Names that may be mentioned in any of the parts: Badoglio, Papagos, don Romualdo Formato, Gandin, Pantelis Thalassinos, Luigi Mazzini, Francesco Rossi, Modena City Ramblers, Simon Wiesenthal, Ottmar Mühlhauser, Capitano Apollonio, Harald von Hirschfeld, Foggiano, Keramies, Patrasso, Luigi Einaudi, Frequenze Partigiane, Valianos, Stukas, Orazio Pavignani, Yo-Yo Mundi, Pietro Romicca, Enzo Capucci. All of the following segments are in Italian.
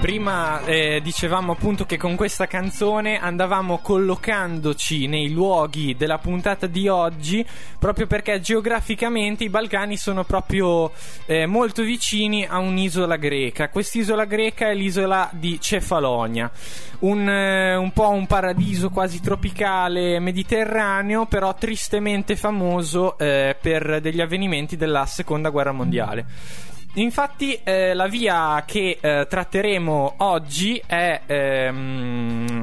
Prima dicevamo appunto che con questa canzone andavamo collocandoci nei luoghi della puntata di oggi, proprio perché geograficamente i Balcani sono proprio molto vicini a un'isola greca. Quest'isola greca è l'isola di Cefalonia, un po' un paradiso quasi tropicale mediterraneo, però tristemente famoso per degli avvenimenti della Seconda Guerra Mondiale. Infatti la via che tratteremo oggi è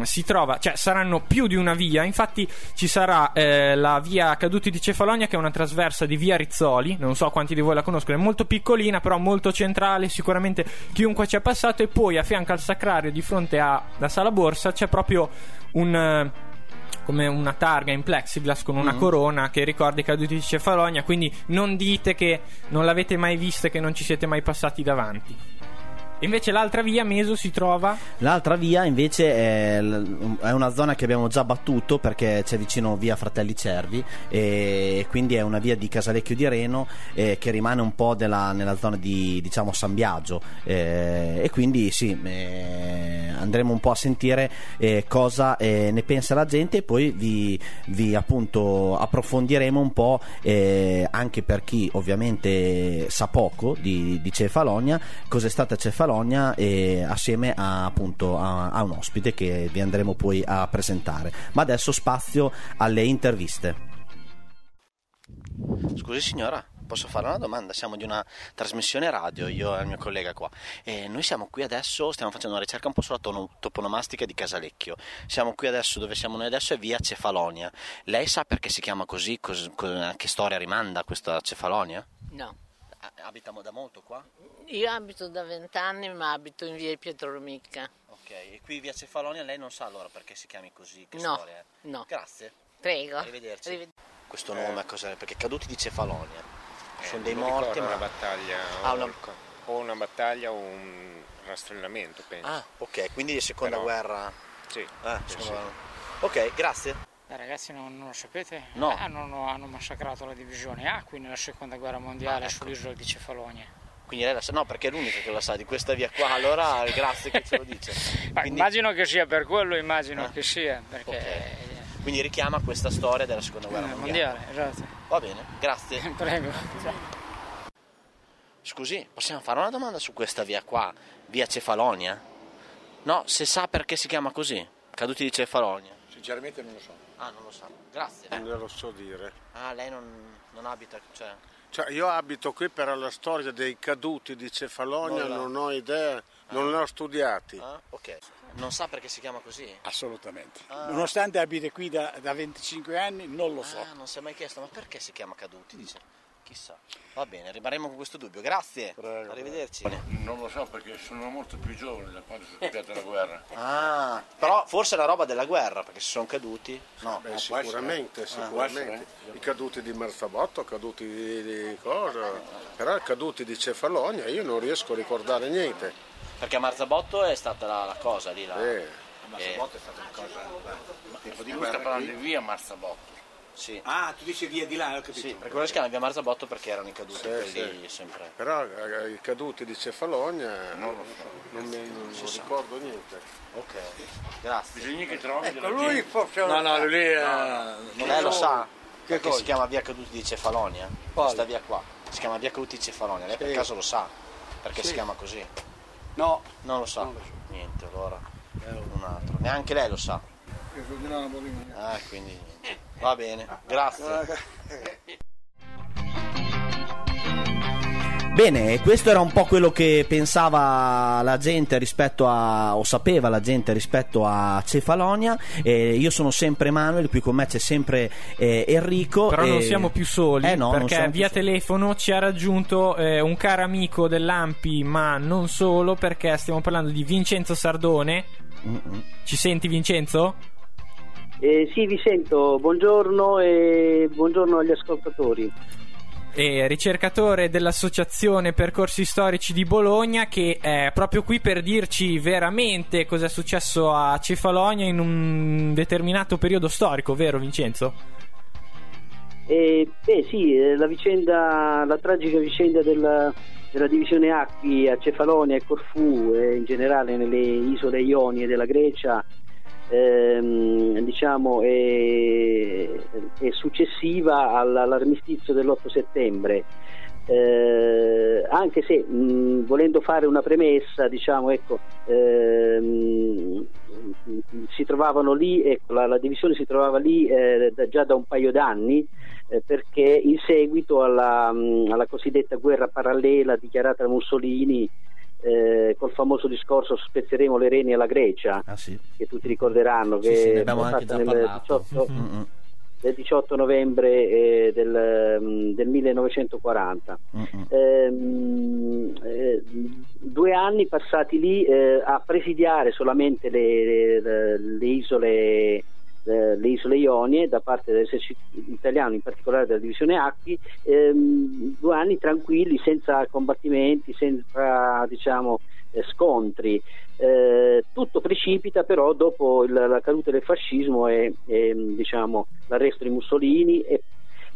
si trova, cioè saranno più di una via. Infatti ci sarà la via Caduti di Cefalonia, che è una trasversa di via Rizzoli, non so quanti di voi la conoscono, è molto piccolina però molto centrale, sicuramente chiunque ci è passato. E poi a fianco al Sacrario, di fronte alla Sala Borsa, c'è proprio come una targa in plexiglass con una corona che ricorda i caduti di Cefalonia, quindi non dite che non l'avete mai vista e che non ci siete mai passati davanti. Invece l'altra via, Meso, si trova? L'altra via invece è una zona che abbiamo già battuto, perché c'è vicino via Fratelli Cervi, e quindi è una via di Casalecchio di Reno, che rimane un po' nella zona di, diciamo, San Biagio, e quindi sì, andremo un po' a sentire cosa ne pensa la gente, e poi vi appunto approfondiremo un po', anche per chi ovviamente sa poco di Cefalonia, cos'è stata Cefalonia, assieme a, appunto, a un ospite che vi andremo poi a presentare. Ma adesso spazio alle interviste. Scusi signora, posso fare una domanda? Siamo di una trasmissione radio, io e il mio collega qua, e noi siamo qui adesso, stiamo facendo una ricerca un po' sulla toponomastica di Casalecchio. Siamo qui adesso, dove siamo noi adesso è via Cefalonia. Lei sa perché si chiama così? A che storia rimanda questa Cefalonia? No. Abitiamo da molto qua? Io abito da 20 anni, ma abito in via Pietro Romicca. Ok, e qui via Cefalonia lei non sa allora perché si chiami così? Che no, storia è? No. Grazie. Prego. Arrivederci. Questo nome a cosa è? Perché caduti di Cefalonia sono dei morti, ma una battaglia o una battaglia o un rastrellamento, penso. Ah, ok, quindi seconda guerra. Sì. Ok, grazie. Ragazzi, non lo sapete? No. Hanno massacrato la divisione Acqui nella seconda guerra mondiale, ecco, sull'isola di Cefalonia. Quindi lei la sa? No, perché è l'unica che la sa di questa via qua, allora grazie che ce lo dice. Quindi... immagino che sia per quello, che sia, perché... Okay. Quindi richiama questa storia della seconda guerra mondiale. Esatto. Va bene, grazie. Prego. Scusi, possiamo fare una domanda su questa via qua, via Cefalonia? No, se sa perché si chiama così, caduti di Cefalonia. Sinceramente non lo so. Ah, non lo sa. Grazie. Non lo so dire. Ah, lei non abita, cioè io abito qui, per la storia dei caduti di Cefalonia non ho idea, non ne ho studiati. Ah, ok. Non sa perché si chiama così? Assolutamente. Ah. Nonostante abiti qui da 25 anni, non lo so. Ah, non si è mai chiesto, ma perché si chiama caduti? Dice, chissà. Va bene, rimarremo con questo dubbio. Grazie. Prego. Arrivederci. Non lo so perché sono molto più giovane da quando è scoppiata la guerra. Ah, però forse è la roba della guerra, perché si sono caduti. No, beh, sicuramente. I caduti di Marzabotto, caduti di cosa? Però i caduti di Cefalonia io non riesco a ricordare niente. Perché a Marzabotto è stata la cosa lì. A Marzabotto è stata una cosa. Lui sta parlando di via Marzabotto. Sì. Ah, tu dici via di là, ho capito. Sì, perché quello si chiama via Marzabotto perché erano i caduti lì sempre. Però i caduti di Cefalonia non ricordo niente. Ok, grazie. Bisogna che trovi. Ecco, lui forse lei lo sa perché si chiama via caduti di Cefalonia? Questa via qua si chiama via caduti di Cefalonia. Lei per caso lo sa perché si chiama così? No, non lo sa. Niente, allora un altro. Neanche lei lo sa. Quindi va bene, grazie. Bene, questo era un po' quello che pensava la gente rispetto a, o sapeva la gente rispetto a Cefalonia. Io sono sempre Manuel, qui con me c'è sempre Enrico. Però non siamo più soli, perché via telefono ci ha raggiunto un caro amico dell'Ampi, ma non solo, perché stiamo parlando di Vincenzo Sardone. Ci senti, Vincenzo? Sì, vi sento, buongiorno e buongiorno agli ascoltatori. Ricercatore dell'Associazione Percorsi Storici di Bologna, che è proprio qui per dirci veramente cosa è successo a Cefalonia in un determinato periodo storico, vero Vincenzo? Sì, la tragica vicenda della divisione Acqui a Cefalonia e Corfu, in generale nelle isole Ionie della Grecia, è successiva all'armistizio dell'8 settembre, anche se volendo fare una premessa, si trovavano lì, la divisione si trovava lì già da un paio d'anni, perché in seguito alla cosiddetta guerra parallela dichiarata da Mussolini, col famoso discorso "spezzeremo le reni alla Grecia", che tutti ricorderanno, che abbiamo anche già parlato del 18 novembre del 1940. 2 anni passati lì a presidiare solamente le isole le Isole Ionie da parte dell'esercito italiano, in particolare della Divisione Acqui, 2 anni tranquilli, senza combattimenti, senza scontri. Tutto precipita però dopo la caduta del fascismo e l'arresto di Mussolini,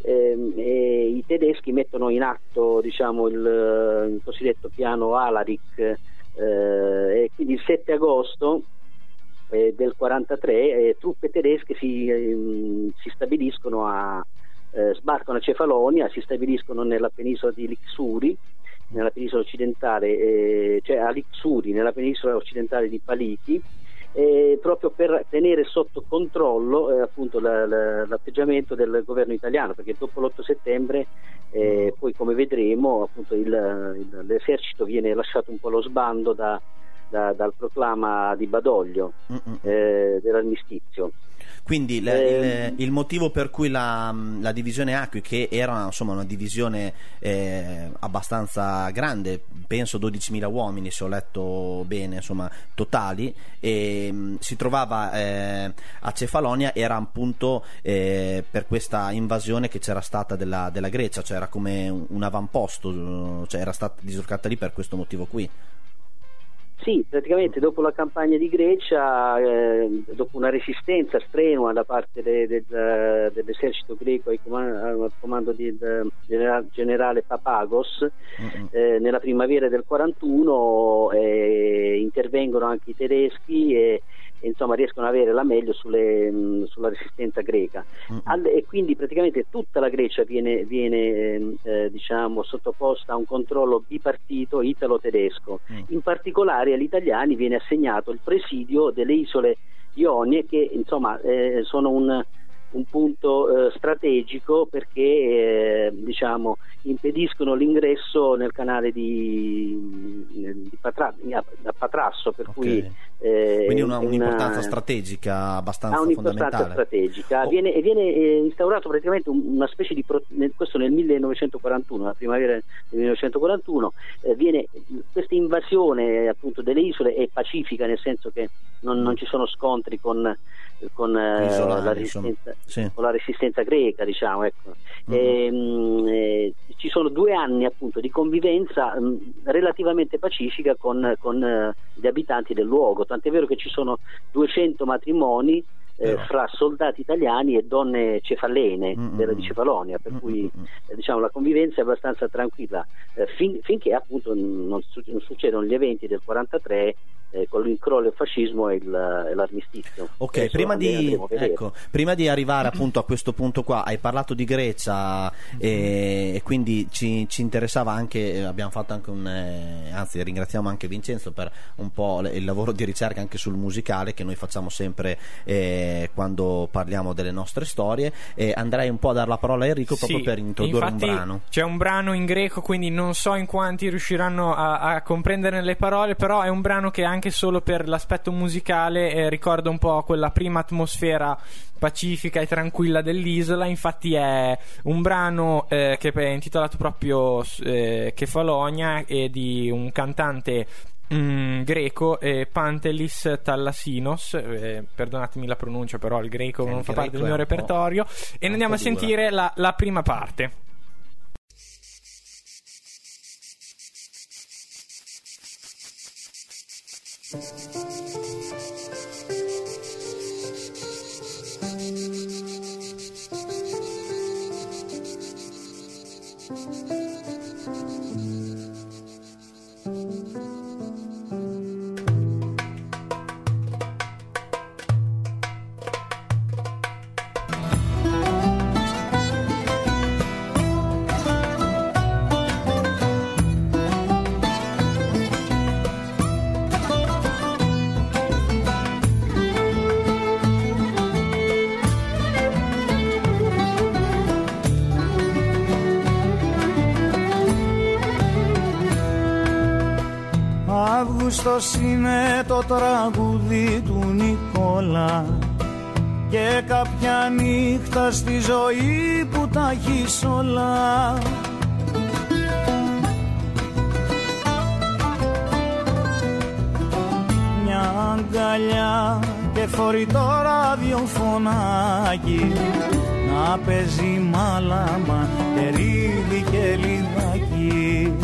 e i tedeschi mettono in atto il cosiddetto piano Alaric, e quindi il 7 agosto del 43 truppe tedesche si stabiliscono sbarcano a Cefalonia, si stabiliscono nella penisola di Lixuri, nella penisola occidentale, a Lixuri, nella penisola occidentale di Paliti, proprio per tenere sotto controllo appunto l'atteggiamento del governo italiano, perché dopo l'8 settembre poi, come vedremo, appunto l'esercito viene lasciato un po' allo sbando dal proclama di Badoglio dell'armistizio. Quindi il motivo per cui la divisione Acqui, che era una divisione abbastanza grande, penso 12.000 uomini, se ho letto bene, totali, si trovava a Cefalonia, era appunto per questa invasione che c'era stata della Grecia, cioè era come un avamposto, era stata dislocata lì per questo motivo qui. Sì, praticamente dopo la campagna di Grecia, dopo una resistenza strenua da parte dell'esercito greco al comando del generale Papagos, nella primavera del 41 intervengono anche i tedeschi e riescono ad avere la meglio sulla resistenza greca, e quindi praticamente tutta la Grecia viene sottoposta a un controllo bipartito italo-tedesco. In particolare agli italiani viene assegnato il presidio delle Isole Ionie, che sono un punto strategico, perché impediscono l'ingresso nel canale a Patrasso, per cui quindi un'importanza strategica abbastanza fondamentale. Strategica. Oh. Viene instaurato praticamente una specie di questo nel 1941, la primavera del 1941, questa invasione appunto delle isole è pacifica, nel senso che non ci sono scontri con la resistenza greca, ci sono 2 anni appunto di convivenza relativamente pacifica con gli abitanti del luogo, tant'è vero che ci sono 200 matrimoni fra soldati italiani e donne cefalene di Cefalonia, per cui la convivenza è abbastanza tranquilla, finché appunto non succedono gli eventi del 43 con l'incrollo del fascismo e l'armistizio. Ok, prima di arrivare appunto a questo punto qua, hai parlato di Grecia e quindi ci interessava anche, abbiamo fatto anche anzi ringraziamo anche Vincenzo per un po' il lavoro di ricerca anche sul musicale che noi facciamo sempre quando parliamo delle nostre storie, e andrei un po' a dare la parola a Enrico proprio per introdurre un brano. C'è un brano in greco, quindi non so in quanti riusciranno a comprendere le parole, però è un brano che anche solo per l'aspetto musicale ricorda un po' quella prima atmosfera pacifica e tranquilla dell'isola. Infatti è un brano che è intitolato proprio Cefalonia, e di un cantante greco, Pantelis Thalassinos, perdonatemi la pronuncia, però il greco non fa parte del mio repertorio, e andiamo a sentire la prima parte. Αύγουστος είναι το τραγούδι του Νικόλα και κάποια νύχτα στη ζωή που τα έχεις όλα. Μια αγκαλιά και φορεί το ραδιοφωνάκι να παίζει μάλαμα, τερίδι και λιδάκι.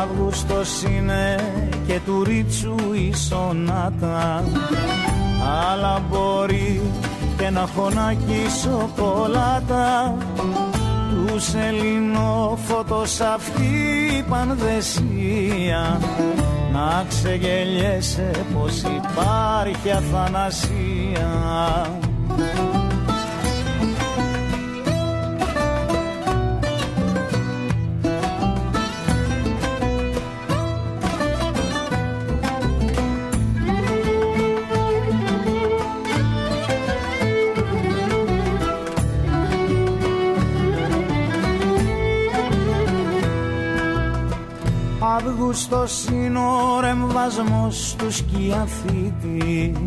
Αύγουστος είναι και του Ρίτσου η σονάτα, αλλά μπορεί και ένα χωνάκι σοκολάτα. Τους ελληνόφωτος αυτή η πανδεσία, να ξεγελιέσαι πως υπάρχει αθανασία. Αυγούστος είναι ο ρεμβασμός του σκιαθήτη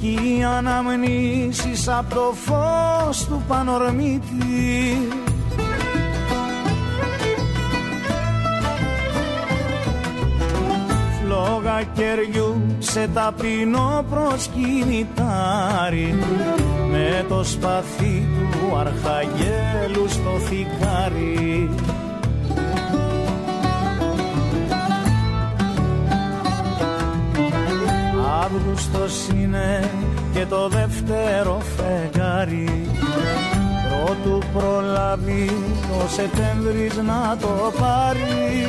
κι οι αναμνήσεις απ' το φως του πανορμίτη. Φλόγα κεριού σε ταπεινό προσκυνητάρι με το σπαθί του αρχαγγέλου στο θικάρι. Αύγουστος είναι και το δεύτερο φεγγάρι, πρώτου προλάβει ο Σεπτέμβρης να το πάρει.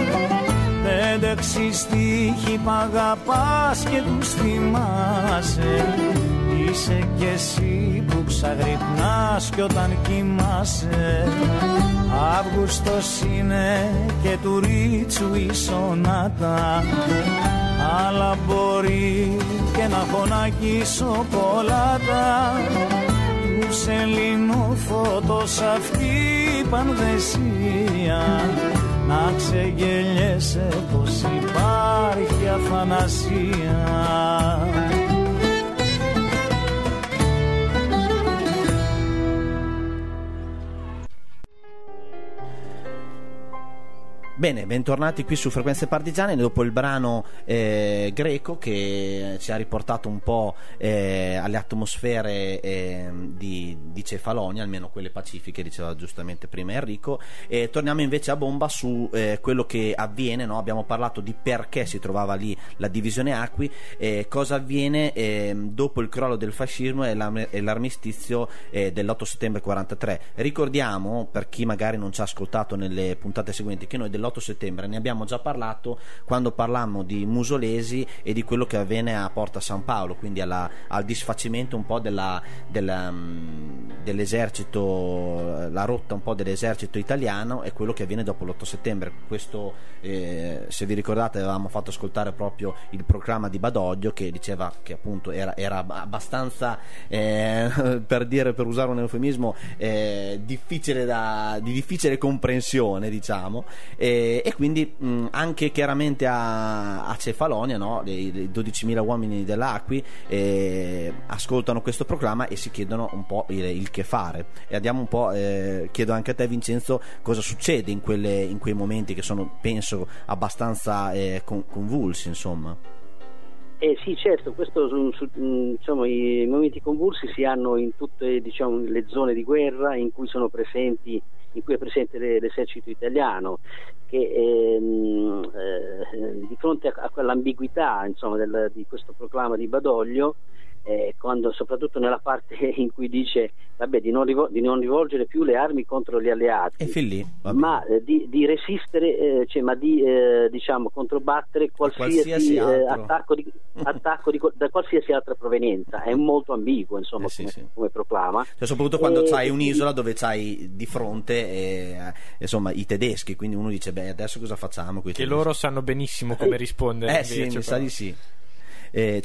5-6 στίχοι π' αγαπάς και τους θυμάσαι, είσαι κι εσύ που ξαγρυπνάς κι όταν κοιμάσαι. Αύγουστος είναι και του Ρίτσου η σονάτα, αλλά μπορεί και ένα χωνάκι σοκολάτα. Τους ελληνόφωτος αυτή η πανδεσία, να ξεγελιέσαι πως υπάρχει αθανασία. Bene, bentornati qui su Frequenze Partigiane. Dopo il brano greco che ci ha riportato un po' alle atmosfere di Cefalonia, almeno quelle pacifiche, diceva giustamente prima Enrico, torniamo invece a bomba su quello che avviene, no? Abbiamo parlato di perché si trovava lì la divisione Acqui, cosa avviene dopo il crollo del fascismo e l'armistizio dell'8 settembre 43. Ricordiamo, per chi magari non ci ha ascoltato nelle puntate seguenti, che noi dell'8 settembre ne abbiamo già parlato quando parlammo di Musolesi e di quello che avvenne a Porta San Paolo, quindi al disfacimento un po' dell'esercito, la rotta un po' dell'esercito italiano e quello che avviene dopo l'8 settembre. Questo, se vi ricordate, avevamo fatto ascoltare proprio il programma di Badoglio che diceva che appunto era abbastanza per usare un eufemismo difficile comprensione, diciamo. E quindi anche chiaramente a Cefalonia, no? I 12.000 uomini dell'Acqui ascoltano questo programma e si chiedono un po' il che fare. E andiamo un po', chiedo anche a te Vincenzo, cosa succede in quei momenti che sono, penso, abbastanza convulsi, insomma. Sì, certo, questo, diciamo, i momenti convulsi si hanno in tutte, diciamo, le zone di guerra in cui è presente l'esercito italiano, che di fronte a quell'ambiguità, insomma, di questo proclama di Badoglio, quando, soprattutto nella parte in cui dice di non rivolgere più le armi contro gli alleati, lì, ma di resistere, diciamo, controbattere qualsiasi attacco da qualsiasi altra provenienza. È molto ambiguo, insomma, come proclama, cioè, soprattutto quando c'hai un'isola dove c'hai di fronte insomma i tedeschi, quindi uno dice adesso cosa facciamo, qui che loro sanno benissimo come rispondere. Mi sa di sì. Sì,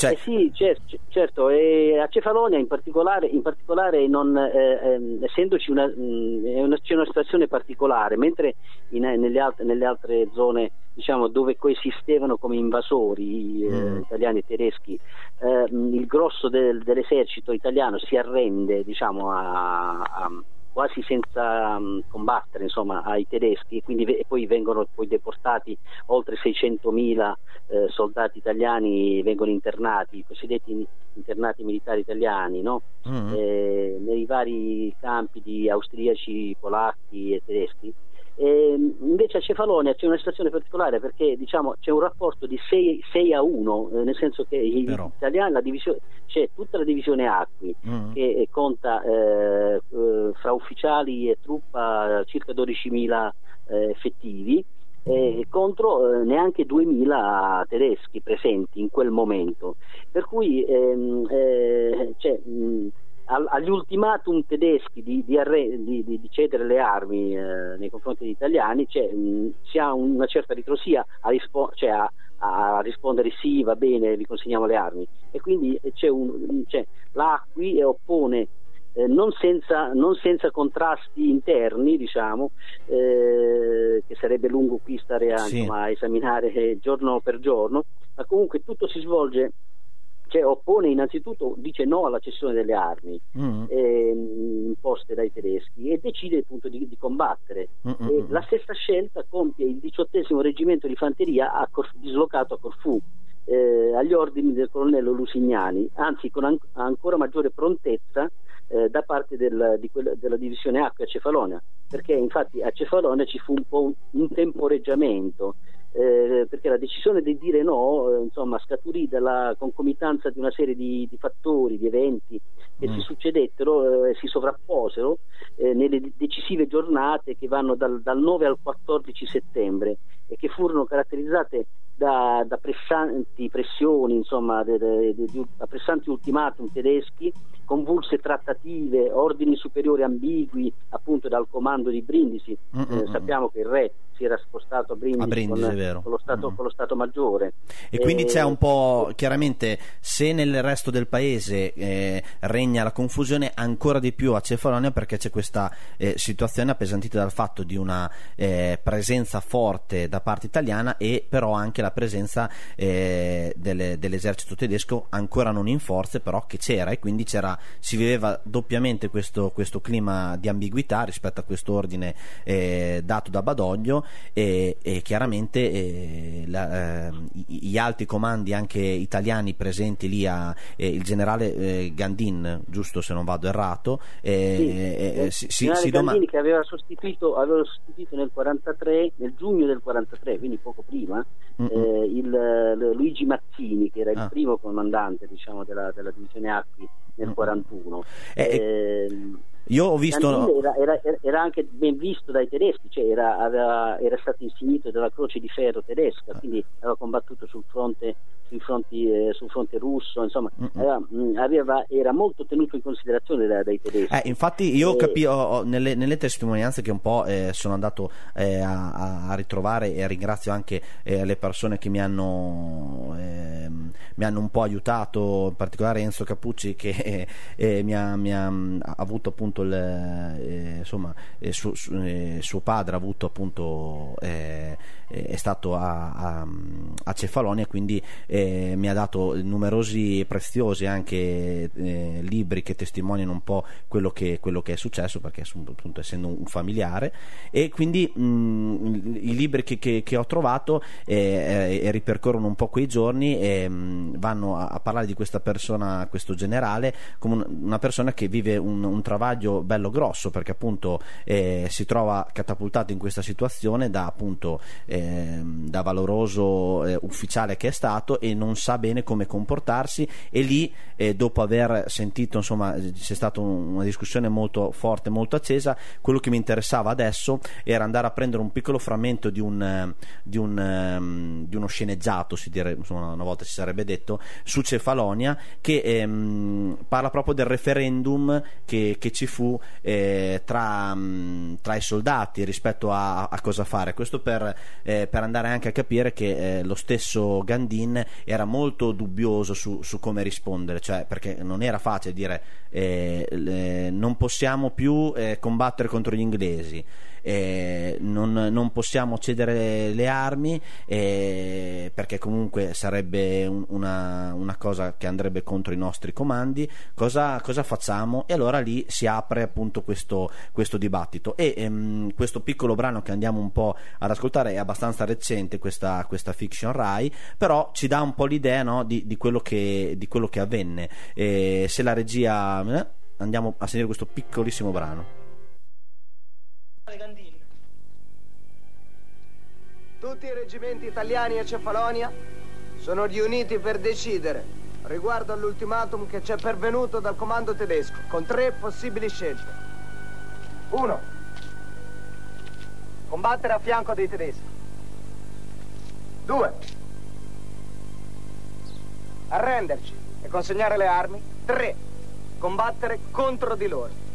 certo. A Cefalonia in particolare non, essendoci c'è una situazione particolare, mentre nelle altre zone, diciamo, dove coesistevano come invasori italiani e tedeschi, il grosso dell'esercito italiano si arrende, diciamo, a quasi senza combattere, insomma, ai tedeschi, quindi, e poi vengono poi deportati oltre 600.000 soldati italiani, vengono internati, i cosiddetti internati militari italiani, no? Mm-hmm. Nei vari campi di austriaci, polacchi e tedeschi. Invece a Cefalonia c'è una situazione particolare, perché diciamo c'è un rapporto di 6 a 1, nel senso che italiani, la divisione, c'è tutta la divisione Acqui, che conta fra ufficiali e truppa circa 12.000 effettivi, contro neanche 2.000 tedeschi presenti in quel momento, per cui c'è agli ultimatum tedeschi di cedere le armi nei confronti degli italiani, cioè, si ha una certa ritrosia a rispondere sì, va bene, vi consegniamo le armi, e quindi c'è l'Acqui oppone non senza contrasti interni, diciamo, che sarebbe lungo qui stare a esaminare giorno per giorno, ma comunque tutto si svolge, cioè oppone innanzitutto, dice no alla cessione delle armi imposte dai tedeschi, e decide appunto di combattere. E la stessa scelta compie il 18° reggimento di fanteria dislocato a Corfu, agli ordini del colonnello Lusignani, anzi con ancora maggiore prontezza da parte della divisione Acqui a Cefalonia, perché infatti a Cefalonia ci fu un po' un temporeggiamento, perché la decisione di dire no insomma scaturì dalla concomitanza di una serie di fattori, di eventi che si succedettero e si sovrapposero nelle decisive giornate che vanno dal 9 al 14 settembre, e che furono caratterizzate da pressanti pressioni, insomma, da pressanti ultimatum tedeschi, convulse trattative, ordini superiori ambigui appunto dal comando di Brindisi. Sappiamo che il re si era spostato a Brindisi con lo Stato Maggiore, e quindi c'è un po', chiaramente, se nel resto del paese regna la confusione, ancora di più a Cefalonia, perché c'è questa situazione appesantita dal fatto di una presenza forte da parte italiana, e però anche la presenza dell'esercito tedesco ancora non in forze, però che c'era, e quindi si viveva doppiamente questo clima di ambiguità rispetto a questo ordine dato da Badoglio, e chiaramente gli alti comandi anche italiani presenti lì, il generale Gandin, giusto se non vado errato, si domanda, che aveva sostituito nel 43, nel giugno del 43, quindi poco prima, Luigi Mazzini, che era il primo comandante, diciamo, della divisione Acqui nel 41. Io ho visto, era anche ben visto dai tedeschi, cioè era stato insignito della Croce di Ferro tedesca, quindi aveva combattuto sul fronte russo, insomma era molto tenuto in considerazione dai tedeschi. Infatti io capisco nelle testimonianze che un po' sono andato a ritrovare, e ringrazio anche le persone che mi hanno un po' aiutato, in particolare Enzo Capucci, che mi ha avuto appunto suo padre ha avuto appunto è stato a Cefalonia, quindi mi ha dato numerosi preziosi anche libri che testimoniano un po' quello che è successo, perché appunto essendo un familiare, e quindi i libri che ho trovato ripercorrono un po' quei giorni, e vanno a parlare di questa persona, questo generale, come una persona che vive un travaglio bello grosso, perché appunto si trova catapultato in questa situazione da valoroso ufficiale che è stato, e non sa bene come comportarsi, e lì dopo aver sentito, insomma, c'è stata una discussione molto forte, molto accesa. Quello che mi interessava adesso era andare a prendere un piccolo frammento di uno sceneggiato, si direbbe, insomma, una volta si sarebbe detto, su Cefalonia, che parla proprio del referendum che ci fu tra i soldati rispetto a cosa fare. Questo per andare anche a capire che lo stesso Gandin era molto dubbioso su come rispondere, cioè, perché non era facile dire non possiamo più combattere contro gli inglesi, non possiamo cedere le armi, perché comunque sarebbe un, una cosa che andrebbe contro i nostri comandi, cosa facciamo? E allora lì si apre appunto questo dibattito, e questo piccolo brano che andiamo un po' ad ascoltare è abbastanza recente, questa fiction Rai, però ci dà un po' l'idea, no, di quello che avvenne. Se la regia, andiamo a sentire questo piccolissimo brano. Gandin. Tutti i reggimenti italiani a Cefalonia sono riuniti per decidere riguardo all'ultimatum che ci è pervenuto dal comando tedesco, con tre possibili scelte. 1. Combattere a fianco dei tedeschi. 2. Arrenderci e consegnare le armi. 3. Combattere contro di loro.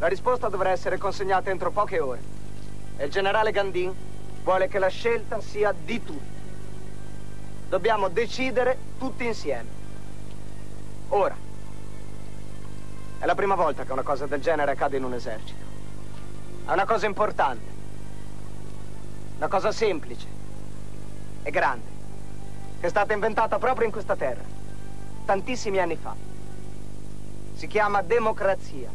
La risposta dovrà essere consegnata entro poche ore e il generale Gandin vuole che la scelta sia di tutti. Dobbiamo decidere tutti insieme. Ora. È la prima volta che una cosa del genere accade in un esercito. È una cosa importante. Una cosa semplice. E grande. Che è stata inventata proprio in questa terra. Tantissimi anni fa. Si chiama democrazia.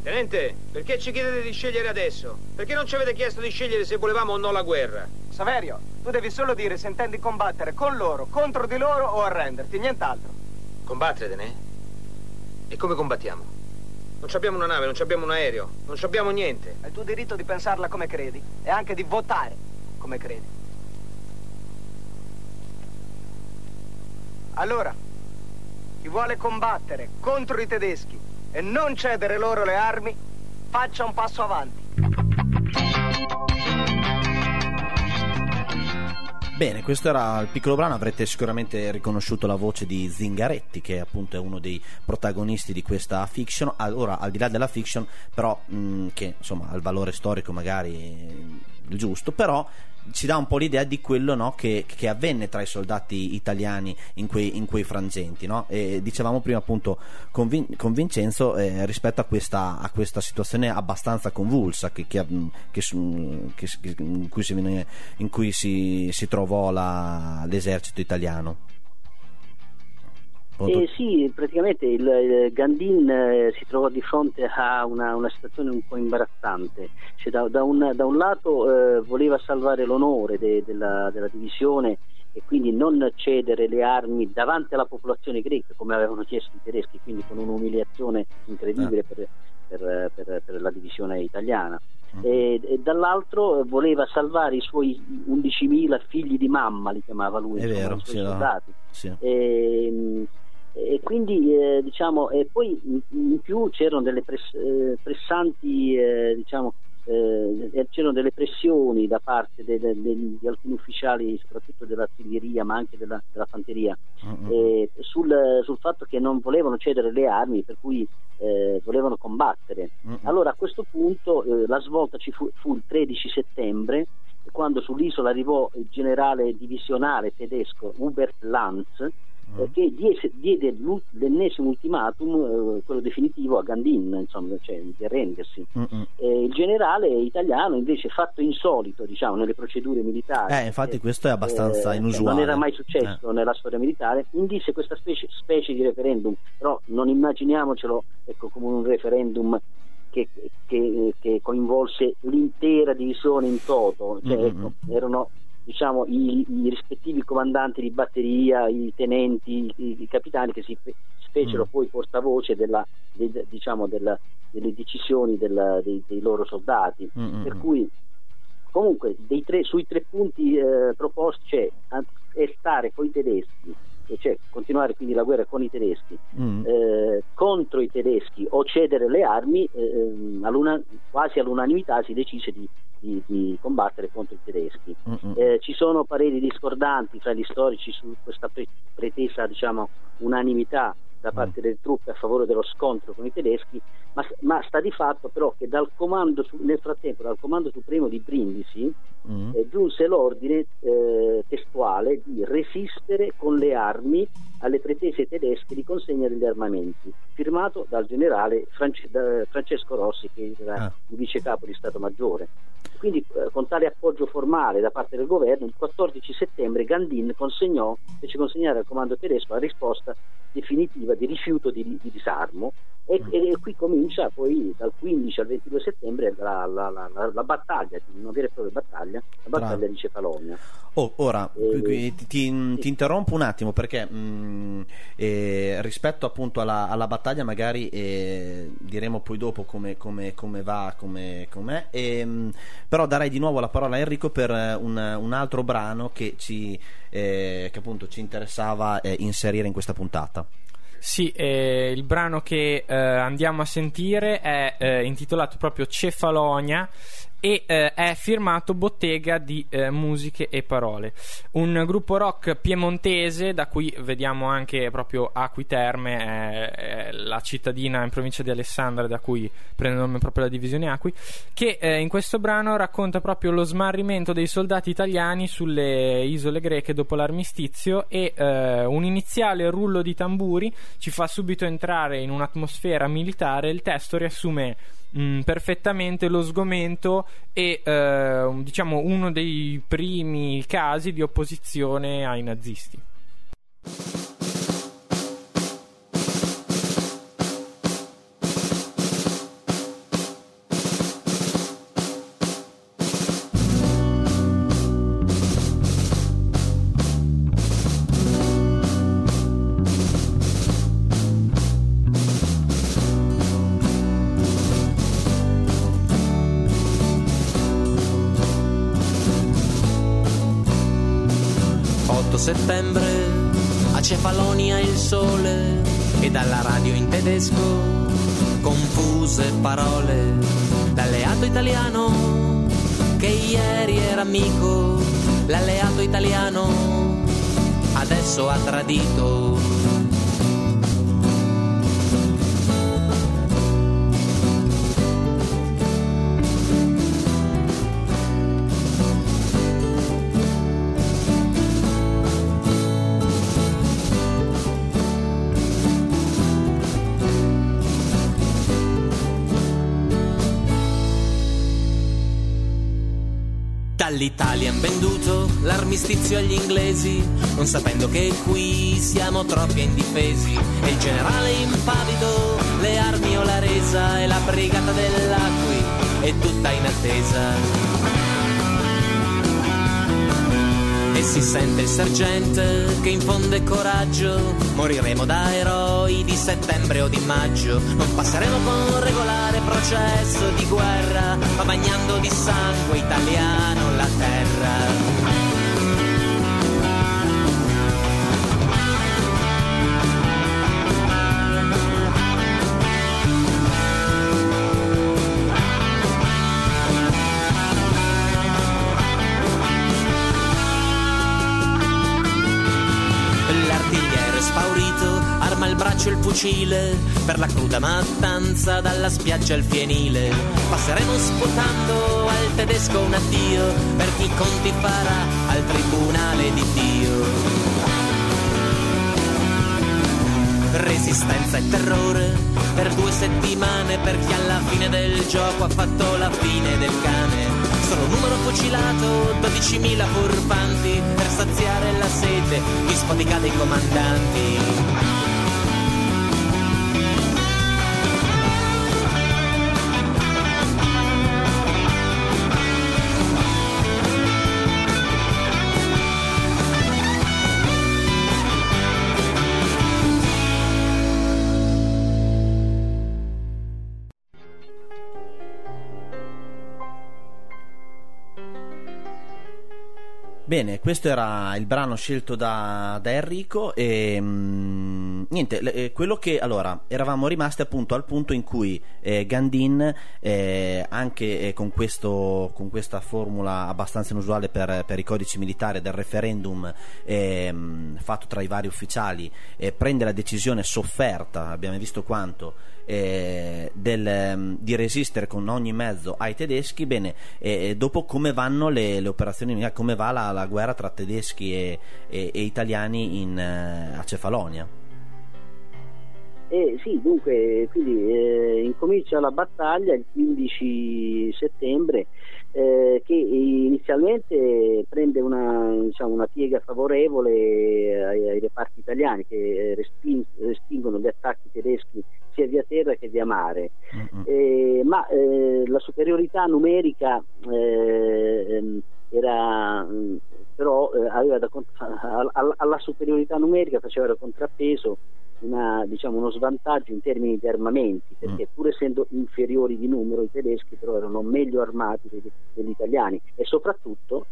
Tenente, perché ci chiedete di scegliere adesso? Perché non ci avete chiesto di scegliere se volevamo o no la guerra? Saverio, tu devi solo dire se intendi combattere con loro, contro di loro o arrenderti, nient'altro. Combattere, Denè? E come combattiamo? Non abbiamo una nave, non abbiamo un aereo, non abbiamo niente. È il tuo diritto di pensarla come credi e anche di votare come credi. Allora, chi vuole combattere contro i tedeschi e non cedere loro le armi, faccia un passo avanti. Bene, questo era il piccolo brano. Avrete sicuramente riconosciuto la voce di Zingaretti, che appunto è uno dei protagonisti di questa fiction. Ora, al di là della fiction, però, che insomma ha il valore storico magari giusto, però ci dà un po' l'idea di quello, no, che avvenne tra i soldati italiani in quei frangenti, no? E dicevamo prima appunto con Vincenzo, rispetto a questa situazione abbastanza convulsa in cui si trovò l'esercito italiano. Sì, praticamente il Gandin si trovò di fronte a una situazione un po' imbarazzante, cioè, da un lato voleva salvare l'onore della divisione e quindi non cedere le armi davanti alla popolazione greca come avevano chiesto i tedeschi, quindi con un'umiliazione incredibile per la divisione italiana, e dall'altro voleva salvare i suoi 11.000 figli di mamma, li chiamava lui, insomma, vero, i suoi soldati. Sì. E quindi diciamo, e poi in più c'erano delle pressanti c'erano delle pressioni da parte di alcuni ufficiali, soprattutto dell'artiglieria ma anche della fanteria, sul fatto che non volevano cedere le armi, per cui volevano combattere. Allora a questo punto la svolta ci fu il 13 settembre, quando sull'isola arrivò il generale divisionale tedesco Hubert Lanz, che diede l'ennesimo ultimatum, quello definitivo, a Gandin, insomma, cioè di arrendersi. Il generale italiano invece, fatto insolito diciamo nelle procedure militari, infatti questo è abbastanza inusuale, non era mai successo nella storia militare, indisse questa specie di referendum, però non immaginiamocelo, ecco, come un referendum che coinvolse l'intera divisione in toto, cioè, ecco, erano diciamo i rispettivi comandanti di batteria, i tenenti, i capitani che si fecero poi portavoce delle decisioni dei loro soldati, per cui comunque sui tre punti proposti, cioè è stare con i tedeschi, cioè continuare quindi la guerra con i tedeschi, contro i tedeschi o cedere le armi, quasi all'unanimità si decise di combattere contro i tedeschi. Ci sono pareri discordanti fra gli storici su questa pretesa diciamo unanimità da parte delle truppe a favore dello scontro con i tedeschi, ma sta di fatto però che dal comando nel frattempo dal comando supremo di Brindisi giunse l'ordine testuale di resistere con le armi alle pretese tedesche di consegna degli armamenti, firmato dal generale Francesco Rossi, che era il vice capo di Stato Maggiore. Quindi con tale appoggio formale da parte del governo, il 14 settembre Gandin fece consegnare al comando tedesco la risposta definitiva di rifiuto di disarmo, e qui comincia poi dal 15 al 22 settembre la battaglia, una vera e propria battaglia, la battaglia di Cefalonia. Ora ti interrompo un attimo perché rispetto appunto alla battaglia magari diremo poi dopo come va, com'è, però darei di nuovo la parola a Enrico per un altro brano che appunto ci interessava inserire in questa puntata. Sì, il brano che andiamo a sentire è intitolato proprio Cefalonia e è firmato Bottega di Musiche e Parole, un gruppo rock piemontese da cui vediamo anche proprio Acqui Terme, la cittadina in provincia di Alessandria da cui prende nome proprio la divisione Acqui, che in questo brano racconta proprio lo smarrimento dei soldati italiani sulle isole greche dopo l'armistizio, e un iniziale rullo di tamburi ci fa subito entrare in un'atmosfera militare. Il testo riassume perfettamente lo sgomento e diciamo uno dei primi casi di opposizione ai nazisti. Settembre, a Cefalonia il sole e dalla radio in tedesco confuse parole dall'alleato italiano che ieri era amico, l'alleato italiano adesso ha tradito. L'Italia ha venduto l'armistizio agli inglesi, non sapendo che qui siamo troppi e indifesi, e il generale impavido le armi o la resa, e la brigata dell'Acqui è tutta in attesa, e si sente il sergente che infonde coraggio, moriremo da eroi di settembre o di maggio, non passeremo con regolare processo di guerra, ma bagnando di sangue italiano la terra. Il fucile per la cruda mattanza dalla spiaggia al fienile, passeremo sputando al tedesco un addio per chi conti farà al tribunale di Dio. Resistenza e terrore per 2 settimane per chi alla fine del gioco ha fatto la fine del cane, solo un numero fucilato, 12.000 furfanti per saziare la sete dispotica dei comandanti. Bene, questo era il brano scelto da Enrico, niente, quello che, allora, eravamo rimasti appunto al punto in cui Gandin, anche con questa formula abbastanza inusuale per i codici militari del referendum fatto tra i vari ufficiali, prende la decisione sofferta, abbiamo visto quanto, di resistere con ogni mezzo ai tedeschi. Bene, dopo come vanno le operazioni, come va la guerra tra tedeschi e italiani a Cefalonia? Sì, dunque, quindi incomincia la battaglia il 15 settembre che inizialmente prende una piega favorevole ai reparti italiani, che respingono gli attacchi tedeschi sia via terra che via mare. Mm-hmm. La superiorità numerica era... però aveva alla superiorità numerica faceva da contrappeso uno svantaggio in termini di armamenti, perché pur essendo inferiori di numero i tedeschi però erano meglio armati degli italiani, e soprattutto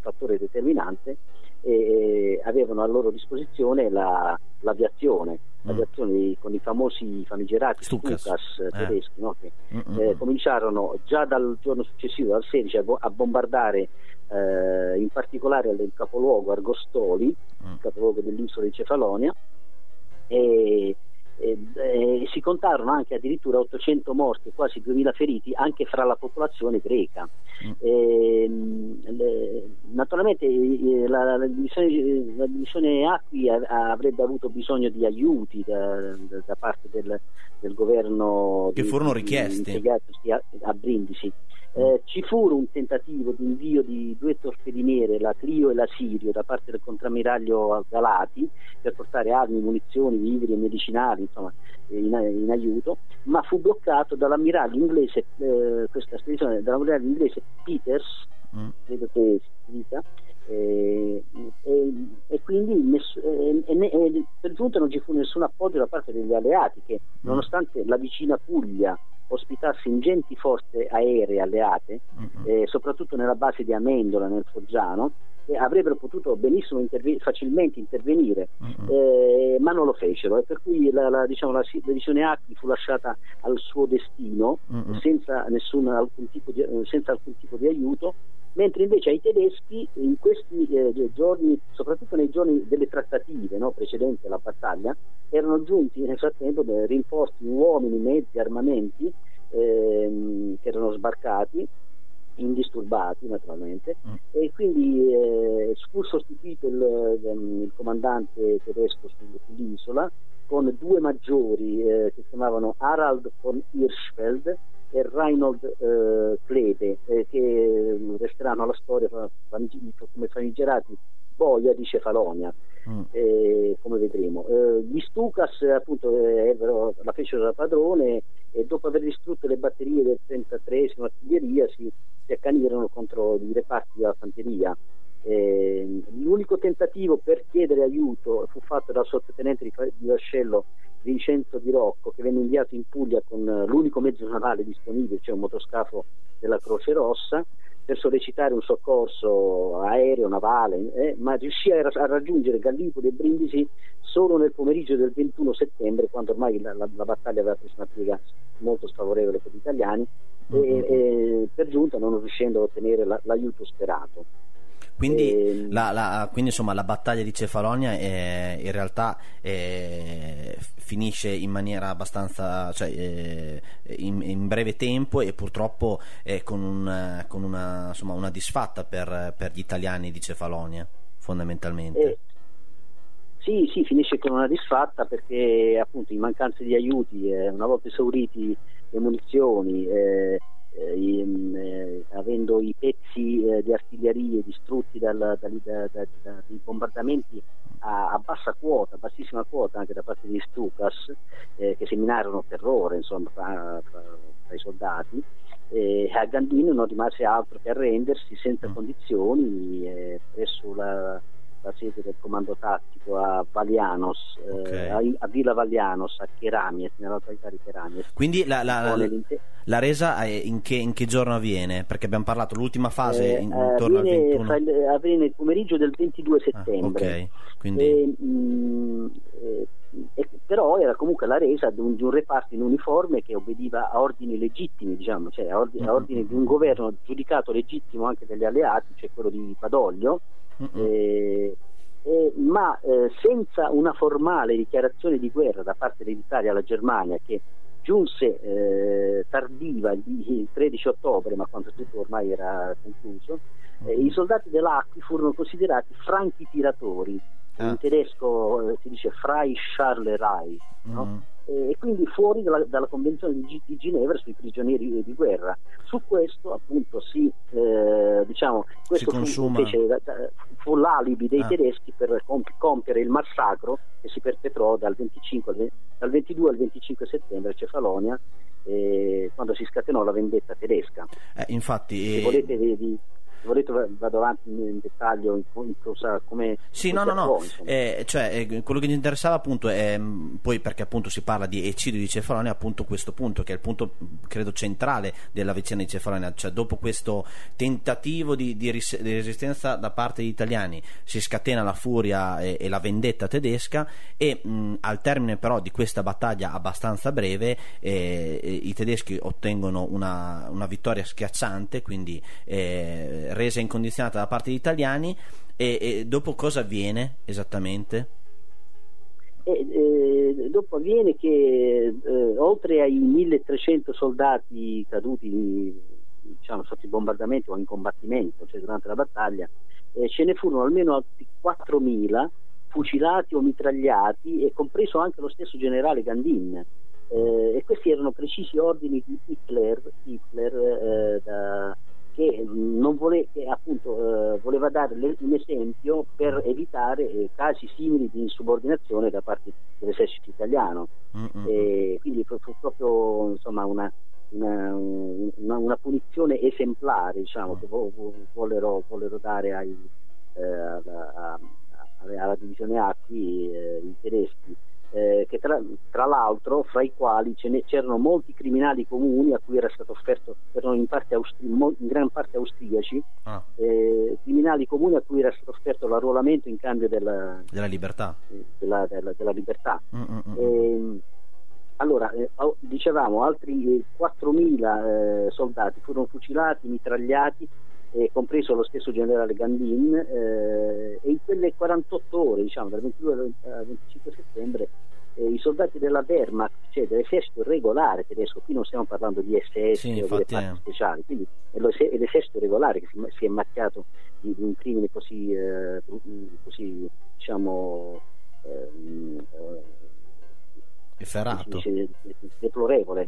fattore determinante, avevano a loro disposizione l'aviazione con i famosi famigerati Stukas tedeschi, no? Che cominciarono già dal giorno successivo, dal 16, a bombardare in particolare il capoluogo Argostoli, il capoluogo dell'isola di Cefalonia, e si contarono anche addirittura 800 morti e quasi 2000 feriti anche fra la popolazione greca. Naturalmente la divisione Acqui avrebbe avuto bisogno di aiuti da parte del governo, che furono richiesti a Brindisi. Ci fu un tentativo di invio di due torpediniere, la Clio e la Sirio, da parte del contrammiraglio Galati, per portare armi, munizioni, viveri e medicinali, insomma, in aiuto, ma fu bloccato dall'ammiraglio inglese, questa spedizione dall'ammiraglio inglese Peters, credo che si dica, e quindi per giunta non ci fu nessun appoggio da parte degli alleati, che nonostante la vicina Puglia ospitasse ingenti forze aeree alleate, soprattutto nella base di Amendola nel Foggiano, e avrebbero potuto benissimo facilmente intervenire, ma non lo fecero, e per cui la divisione Acqui fu lasciata al suo destino, senza alcun tipo di aiuto, mentre invece ai tedeschi in questi giorni, soprattutto nei giorni delle trattative, no, precedenti alla battaglia, erano giunti nel frattempo rinforzi in uomini, mezzi, armamenti, che erano sbarcati indisturbati naturalmente, e quindi fu sostituito il comandante tedesco sull'isola con due maggiori che si chiamavano Harald von Hirschfeld e Reinhold Klebe, che resteranno alla storia come famigerati boia di Cefalonia, come vedremo. Gli Stukas appunto la fecero da padrone, e dopo aver distrutto le batterie del 33esimo artiglieria si accanirono contro i reparti della fanteria. L'unico tentativo per chiedere aiuto fu fatto dal sottotenente di vascello Vincenzo Di Rocco, che venne inviato in Puglia con l'unico mezzo navale disponibile, cioè un motoscafo della Croce Rossa, per sollecitare un soccorso aereo, navale, ma riuscì a raggiungere Gallipoli e Brindisi solo nel pomeriggio del 21 settembre, quando ormai la battaglia aveva preso una piega molto sfavorevole per gli italiani, e per giunta non riuscendo a ottenere l'aiuto sperato. Quindi, quindi insomma la battaglia di Cefalonia in realtà finisce in maniera abbastanza, cioè, in breve tempo, e purtroppo con una disfatta per gli italiani di Cefalonia, fondamentalmente. Sì, finisce con una disfatta, perché appunto in mancanza di aiuti, una volta esauriti le munizioni, avendo i pezzi di artiglierie distrutti dai bombardamenti bassissima quota anche da parte degli Stukas, che seminarono terrore insomma tra i soldati, a Gandino non rimase altro che arrendersi senza condizioni presso la sede del comando tattico a Valianos, a Villa Valianos, a Keramies, nella località di Keramies. Quindi la resa in che giorno avviene? Perché abbiamo parlato l'ultima fase intorno al 21. Avviene il pomeriggio del 22 settembre. Quindi però era comunque la resa di un reparto in uniforme che obbediva a ordini legittimi, diciamo, cioè a ordini di un governo giudicato legittimo anche dagli alleati, cioè quello di Badoglio, ma senza una formale dichiarazione di guerra da parte dell'Italia alla Germania, che giunse tardiva il 13 ottobre, ma quanto tutto ormai era concluso, i soldati dell'Acqui furono considerati franchi tiratori. In tedesco si dice Freischärlerei, no? E quindi fuori dalla Convenzione di Ginevra sui prigionieri di guerra. Su questo appunto fu l'alibi dei tedeschi per compiere il massacro che si perpetrò dal 22 al 25 settembre a Cefalonia, quando si scatenò la vendetta tedesca. Infatti, se volete volete vado avanti in dettaglio in cosa, come sì, no quello che mi interessava appunto è poi, perché appunto si parla di eccidio di Cefalonia, appunto questo punto che è il punto credo centrale della vicenda di Cefalonia, cioè dopo questo tentativo di resistenza da parte degli italiani si scatena la furia e la vendetta tedesca, e al termine però di questa battaglia abbastanza breve i tedeschi ottengono una vittoria schiacciante, quindi resa incondizionata da parte degli italiani. E dopo cosa avviene esattamente? Dopo avviene che oltre ai 1300 soldati caduti, diciamo, sotto i bombardamenti o in combattimento, cioè durante la battaglia, ce ne furono almeno altri 4000 fucilati o mitragliati, e compreso anche lo stesso generale Gandin. E questi erano precisi ordini di Hitler che non voleva dare un esempio per evitare casi simili di insubordinazione da parte dell'esercito italiano. Quindi fu proprio una punizione esemplare, diciamo, che vollero dare alla divisione Acqui i tedeschi, che tra l'altro, fra i quali c'erano molti criminali comuni a cui era stato offerto, però in gran parte austriaci, criminali comuni a cui era stato offerto l'arruolamento in cambio della libertà. Della libertà. Allora, dicevamo, altri 4.000 soldati furono fucilati, mitragliati, compreso lo stesso generale Gandin, e in quelle 48 ore, diciamo, dal 22 al 25 settembre, i soldati della Wehrmacht, cioè dell'esercito regolare tedesco, qui non stiamo parlando di SS o delle parti speciali, quindi è l'esercito regolare che si è macchiato di un crimine così diciamo efferato, deplorevole.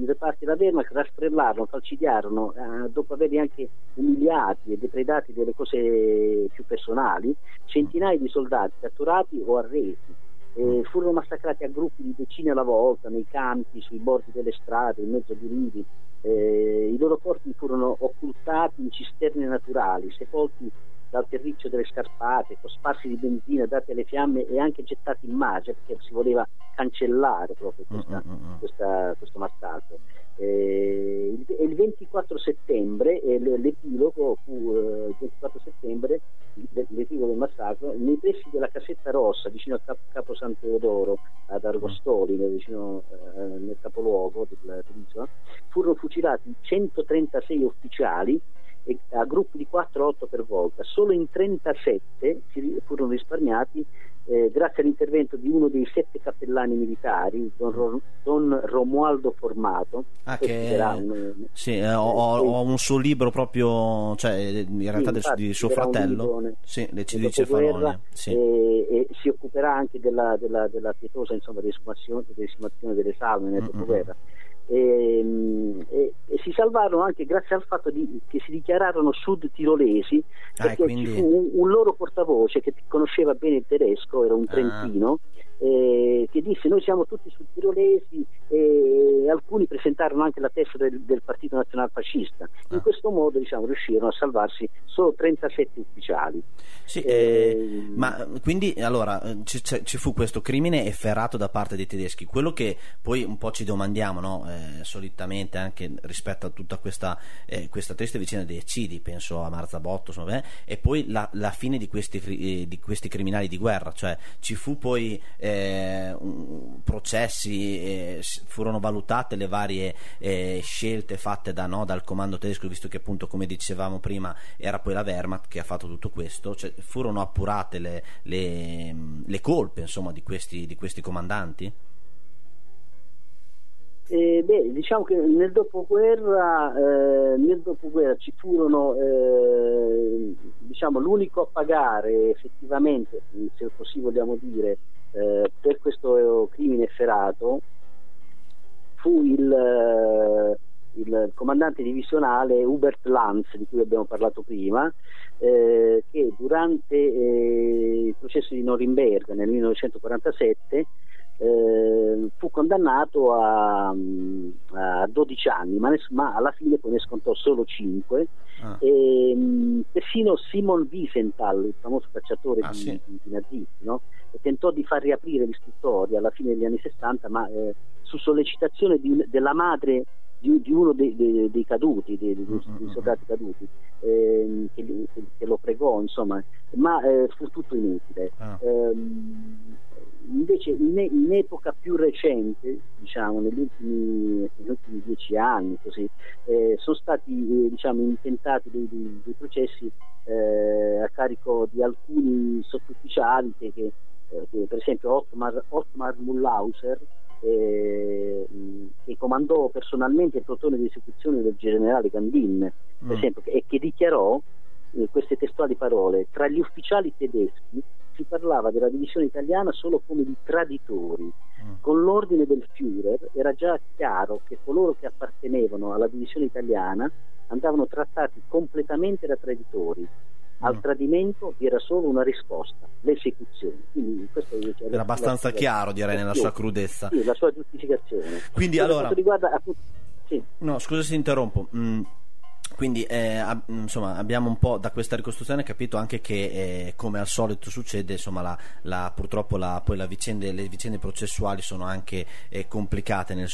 I reparti della Wehrmacht rastrellarono, falcidiarono, dopo averli anche umiliati e depredati delle cose più personali, centinaia di soldati catturati o arresi. Furono massacrati a gruppi di decine alla volta nei campi, sui bordi delle strade, in mezzo agli ulivi. I loro corpi furono occultati in cisterne naturali, sepolti dal terriccio delle scarpate, cosparsi di benzina, dati alle fiamme e anche gettati in mare, perché si voleva cancellare proprio questo massacro. Il 24 settembre l'epilogo del massacro, nei pressi della Casetta Rossa vicino a Capo San Teodoro ad Argostoli, nel capoluogo della penisola, furono fucilati 136 ufficiali a gruppi di 4-8 per volta. Solo in 37 furono risparmiati grazie all'intervento di uno dei 7 cappellani militari, Don Romualdo Formato, che era un suo libro proprio, cioè in realtà di suo fratello, di Cefalonia, e si occuperà anche della pietosa, insomma, riesumazione delle salme nel dopoguerra. E si salvarono anche grazie al fatto che si dichiararono sud tirolesi, perché ci fu un loro portavoce che conosceva bene il tedesco, era un trentino, che disse: noi siamo tutti sud tirolesi, e alcuni presentarono anche la testa del partito nazionalfascista. In questo modo, diciamo, riuscirono a salvarsi solo 37 ufficiali. Ma quindi allora ci fu questo crimine efferato da parte dei tedeschi. Quello che poi un po' ci domandiamo, no? solitamente anche rispetto a tutta questa triste vicenda dei eccidi, penso a Marzabotto, insomma, e poi la fine di questi criminali di guerra, cioè ci fu poi processi, furono valutate le varie scelte fatte dal comando tedesco, visto che appunto, come dicevamo prima, era poi la Wehrmacht che ha fatto tutto questo, cioè furono appurate le colpe, insomma, di questi comandanti? Diciamo che nel dopoguerra ci furono, diciamo, l'unico a pagare effettivamente, se così vogliamo dire, per questo crimine efferato fu il comandante divisionale Hubert Lanz, di cui abbiamo parlato prima, che durante il processo di Norimberga nel 1947 fu condannato a 12 anni, ma alla fine poi ne scontò solo 5. E persino Simon Wiesenthal, il famoso cacciatore di nazisti, no? Tentò di far riaprire l'istruttoria alla fine degli anni 60, ma su sollecitazione della madre di uno dei caduti, dei soldati caduti, che lo pregò, insomma, ma fu tutto inutile. Invece in epoca più recente, diciamo negli ultimi 10 anni, così, sono stati diciamo, intentati dei processi a carico di alcuni sottufficiali che per esempio Ottmar Mühlhauser, che comandò personalmente il plotone di esecuzione del generale Gandin, per esempio, e che dichiarò queste testuali parole: tra gli ufficiali tedeschi si parlava della divisione italiana solo come di traditori. Con l'ordine del Führer era già chiaro che coloro che appartenevano alla divisione italiana andavano trattati completamente da traditori. Al tradimento vi era solo una risposta: l'esecuzione. Quindi questo era abbastanza chiaro, direi, nella sua crudezza. Sì, la sua giustificazione. Quindi allora, per quanto riguarda appunto, sì. No, scusa se interrompo. Quindi insomma, abbiamo un po' da questa ricostruzione capito anche che come al solito succede, insomma, purtroppo poi le vicende processuali sono anche complicate nel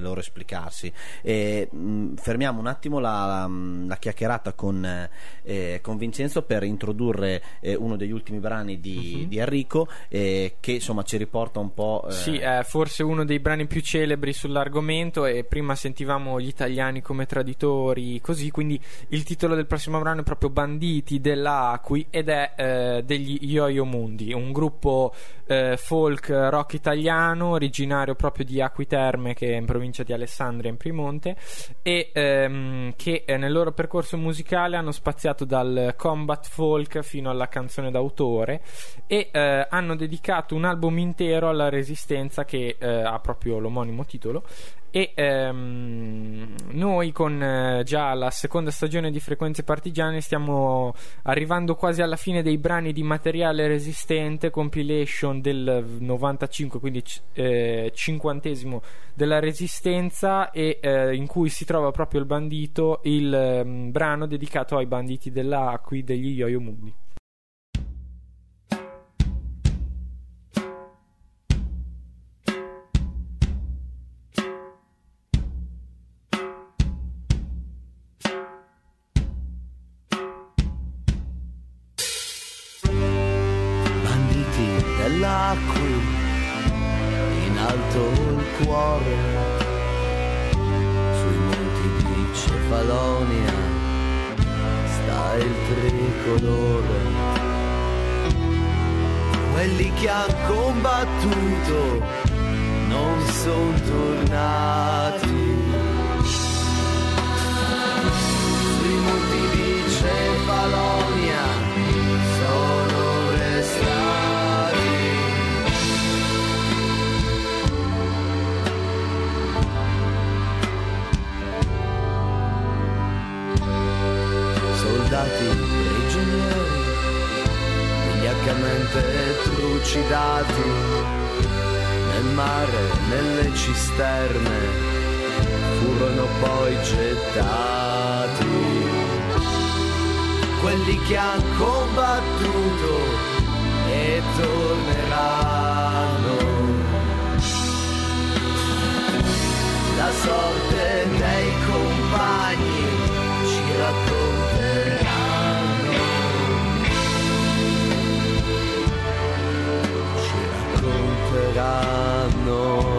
loro esplicarsi. Fermiamo un attimo la chiacchierata con Vincenzo per introdurre uno degli ultimi brani di Enrico, che insomma ci riporta un po'... Sì, forse uno dei brani più celebri sull'argomento, e prima sentivamo gli italiani come traditori, così. Quindi il titolo del prossimo brano è proprio Banditi dell'Acqui, ed è degli Yo-Yo Mundi, un gruppo folk rock italiano originario proprio di Acqui Terme, che è in provincia di Alessandria, in Piemonte, e che nel loro percorso musicale hanno spaziato dal combat folk fino alla canzone d'autore, e hanno dedicato un album intero alla Resistenza, che ha proprio l'omonimo titolo. E noi con già la seconda stagione di Frequenze Partigiane stiamo arrivando quasi alla fine dei brani di materiale resistente compilation del 95, quindi 50° della Resistenza, e in cui si trova proprio il bandito, il brano dedicato ai banditi dell'Acqui degli Yo-Yo Mundi. Sui monti di Cefalonia sta il tricolore, quelli che han combattuto non son tornati. Sui monti di Cefalonia sono restati. Soldati prigionieri, vigliaccamente trucidati, nel mare, nelle cisterne, furono poi gettati. Quelli che han combattuto e torneranno. la sorte dei compagni ci racconteranno, ci racconteranno.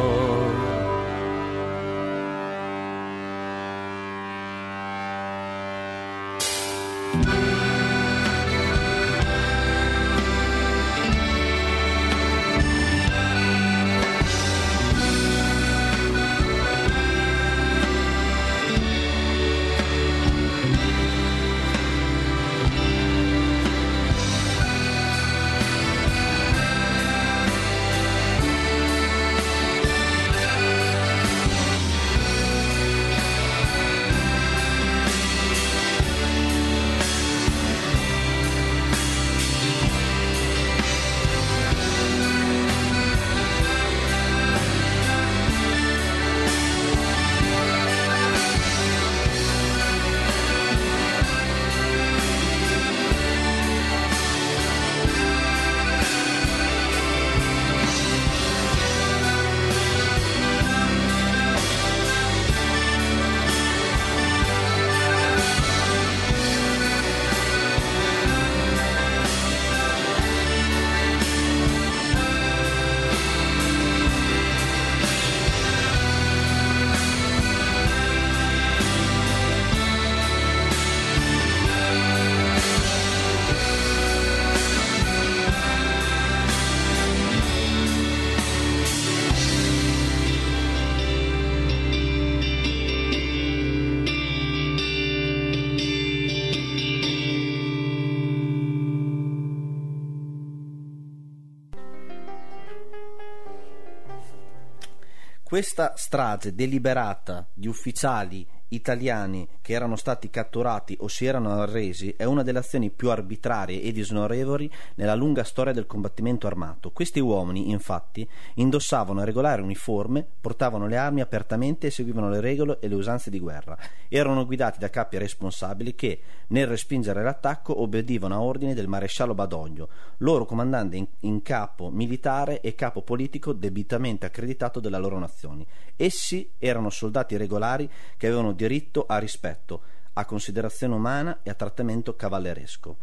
Questa strage deliberata di ufficiali italiani che erano stati catturati o si erano arresi è una delle azioni più arbitrarie e disonorevoli nella lunga storia del combattimento armato. Questi uomini, infatti, indossavano regolare uniforme, portavano le armi apertamente e seguivano le regole e le usanze di guerra. Erano guidati da capi responsabili che, nel respingere l'attacco, obbedivano a ordini del maresciallo Badoglio, loro comandante in capo militare e capo politico debitamente accreditato della loro nazione. Essi erano soldati regolari che avevano diritto a rispetto, a considerazione umana e a trattamento cavalleresco.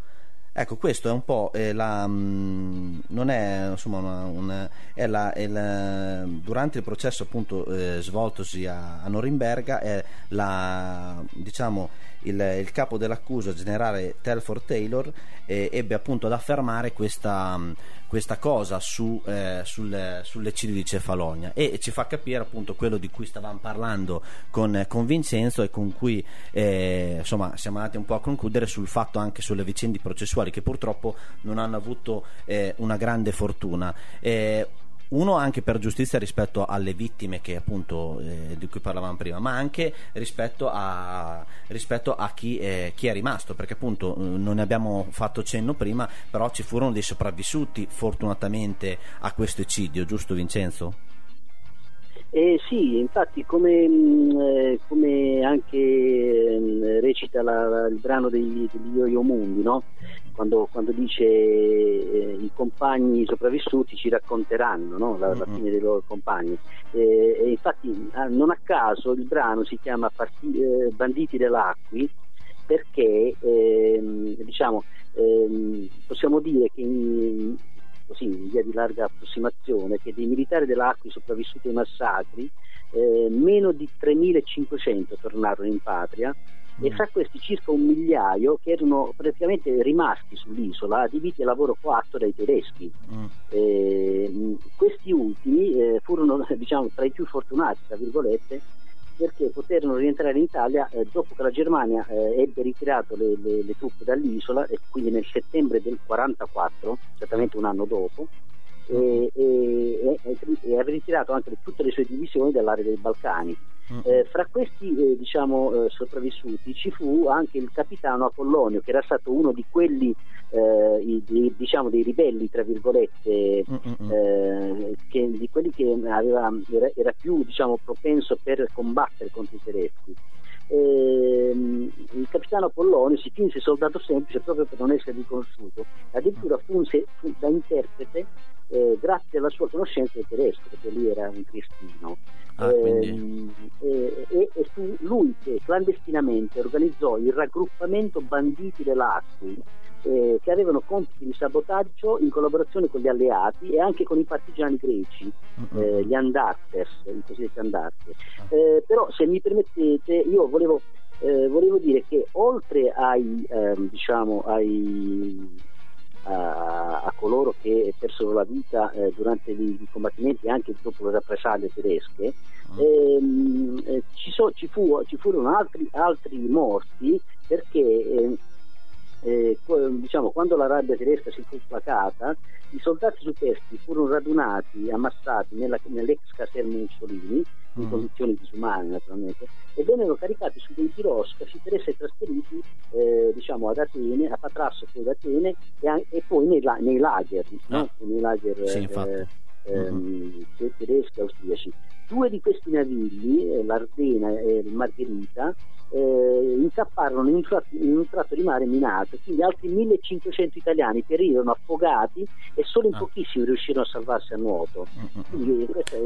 Ecco, questo è un po' durante il processo appunto svoltosi a Norimberga il capo dell'accusa, generale Telford Taylor, ebbe appunto ad affermare questa cosa sull'eccidio di Cefalonia, e ci fa capire appunto quello di cui stavamo parlando con Vincenzo e con cui siamo andati un po' a concludere sul fatto anche sulle vicende processuali che purtroppo non hanno avuto una grande fortuna. Uno anche per giustizia rispetto alle vittime che appunto di cui parlavamo prima, ma anche rispetto a chi è rimasto, perché appunto non ne abbiamo fatto cenno prima, però ci furono dei sopravvissuti fortunatamente a questo eccidio, giusto Vincenzo? Sì, infatti come anche recita il brano degli Yo-Yo Mundi, no? Quando dice i compagni sopravvissuti ci racconteranno, no? la fine dei loro compagni, e infatti non a caso il brano si chiama Banditi dell'Acqui, perché possiamo dire che così in via di larga approssimazione che dei militari dell'Acqui sopravvissuti ai massacri meno di 3.500 tornarono in patria, e fra questi circa 1.000 che erano praticamente rimasti sull'isola adibiti al lavoro coatto dai tedeschi. Questi ultimi furono tra i più fortunati, tra virgolette, perché poterono rientrare in Italia dopo che la Germania ebbe ritirato le truppe dall'isola, e quindi nel settembre del 44, esattamente un anno dopo, e aveva ritirato anche tutte le sue divisioni dall'area dei Balcani. Fra questi sopravvissuti ci fu anche il capitano Apollonio, che era stato uno di quelli dei ribelli tra virgolette, di quelli che era più propenso per combattere contro i tedeschi. Il capitano Apollonio si finse soldato semplice proprio per non essere riconosciuto, addirittura fu da interprete grazie alla sua conoscenza del tedesco, perché lui era un cristino. E fu lui che clandestinamente organizzò il raggruppamento banditi della Acqui, che avevano compiti di sabotaggio in collaborazione con gli alleati e anche con i partigiani greci, gli Andarters, i cosiddetti Andarters. Però, se mi permettete, io volevo dire che oltre ai a coloro che persero la vita durante i combattimenti e anche dopo le rappresaglie tedesche, ci furono altri morti, perché quando la rabbia tedesca si fu placata, i soldati superstiti furono radunati, ammassati nell'ex caserma Mussolini in condizioni disumane naturalmente, e vennero caricati su dei piroscafi per essere trasferiti ad Atene, a Patrasso, poi ad Atene e poi nei lager, nei lager tedeschi e austriaci. Due di questi navigli, l'Ardena e il Margherita, incapparono in un tratto di mare minato, quindi altri 1500 italiani perirono affogati e solo in pochissimi riuscirono a salvarsi a nuoto.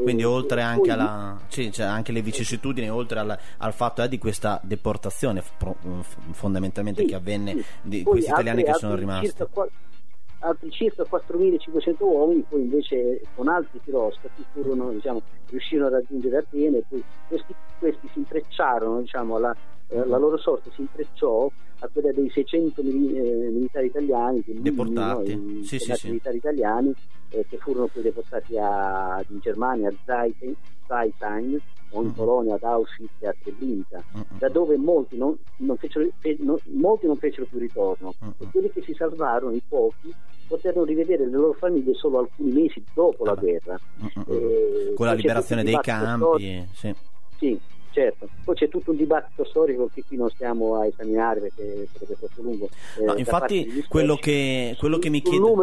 Quindi oltre anche alla anche le vicissitudini, oltre al fatto di questa deportazione fondamentalmente che avvenne di poi questi italiani che sono rimasti. Altri circa 4.500 uomini poi invece con altri piroscafi riuscirono a raggiungere Atene, e poi questi si intrecciarono, la loro sorte si intrecciò a quella dei 600 militari italiani deportati, militari italiani che furono poi deportati in Germania, a Zaitin o in Polonia, ad Auschwitz e a Treblinka, da dove molti non fecero più ritorno, e quelli che si salvarono, i pochi, poterono rivedere le loro famiglie solo alcuni mesi dopo la guerra, con la liberazione dei campi. Sì, certo, poi c'è tutto un dibattito storico che qui non stiamo a esaminare perché sarebbe troppo lungo. Infatti quello che mi chiedo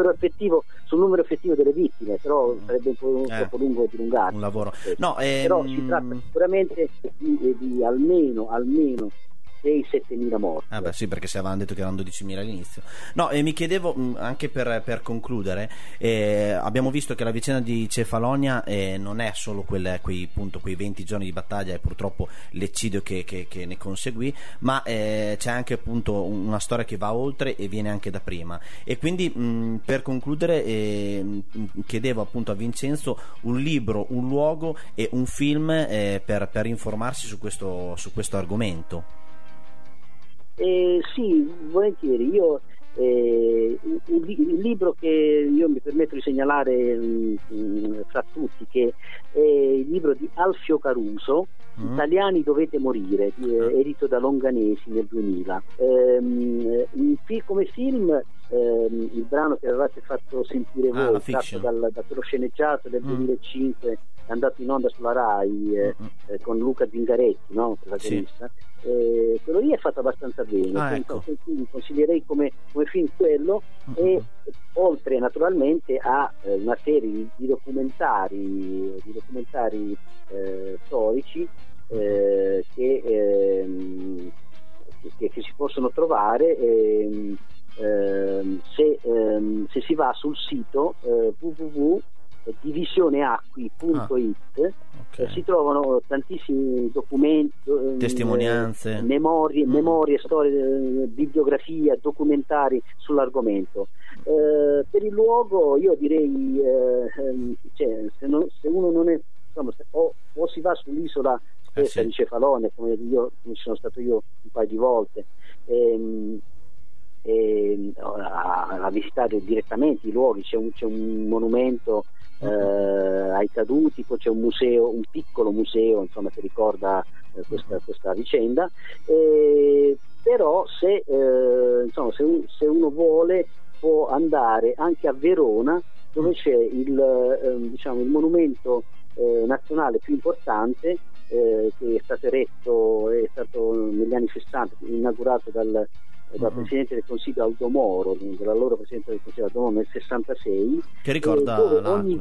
sul numero effettivo delle vittime, però sarebbe un po' troppo lungo e dilungato un lavoro. Però si tratta sicuramente di almeno 6-7.000 morti. Sì, perché si avevano detto che erano 12.000 all'inizio. Mi chiedevo anche per concludere, abbiamo visto che la vicenda di Cefalonia non è solo quei 20 giorni di battaglia e purtroppo l'eccidio che ne conseguì, ma c'è anche appunto una storia che va oltre e viene anche da prima, e quindi per concludere chiedevo appunto a Vincenzo un libro, un luogo e un film per informarsi su questo argomento. Sì, volentieri. Io il libro che io mi permetto di segnalare fra tutti, che è il libro di Alfio Caruso, Italiani dovete morire, edito da Longanesi nel 2000. Come film, il brano che avevate fatto sentire voi, tratto da quello sceneggiato del 2005, andato in onda sulla Rai con Luca Zingaretti, protagonista. Quello lì è fatto abbastanza bene, quindi consiglierei come film quello, e oltre naturalmente a una serie di documentari storici che si possono trovare se si va sul sito www.divisioneacqui.it. Si trovano tantissimi documenti, testimonianze, memorie, storie, bibliografia, documentari sull'argomento. Per il luogo io direi se uno non è o si va sull'isola stessa di Cefalonia, come ci sono stato io un paio di volte, a visitare direttamente i luoghi. C'è un monumento ai caduti, poi c'è un museo, un piccolo museo che ricorda questa vicenda, però se uno vuole può andare anche a Verona, dove c'è il monumento nazionale più importante, che è stato eretto negli anni 60, inaugurato dal dal Presidente del Consiglio Aldo Moro, dall'allora Presidente del Consiglio Aldo Moro nel 66, che ricorda ogni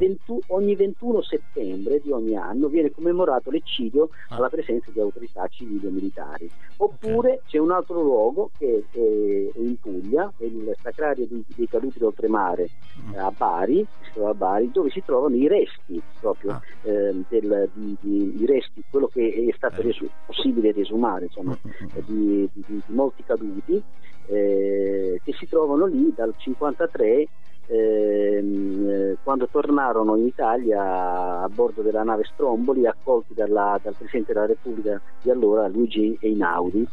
21 settembre di ogni anno viene commemorato l'eccidio alla presenza di autorità civili e militari. Oppure c'è un altro luogo che è in Puglia, è il Sacrario dei Caduti d'Oltremare a Bari, dove si trovano i resti proprio i resti, quello che è stato possibile desumare, insomma, di molti caduti che si trovano lì dal 1953, quando tornarono in Italia a bordo della nave Stromboli, accolti dal Presidente della Repubblica di allora, Luigi Einaudi.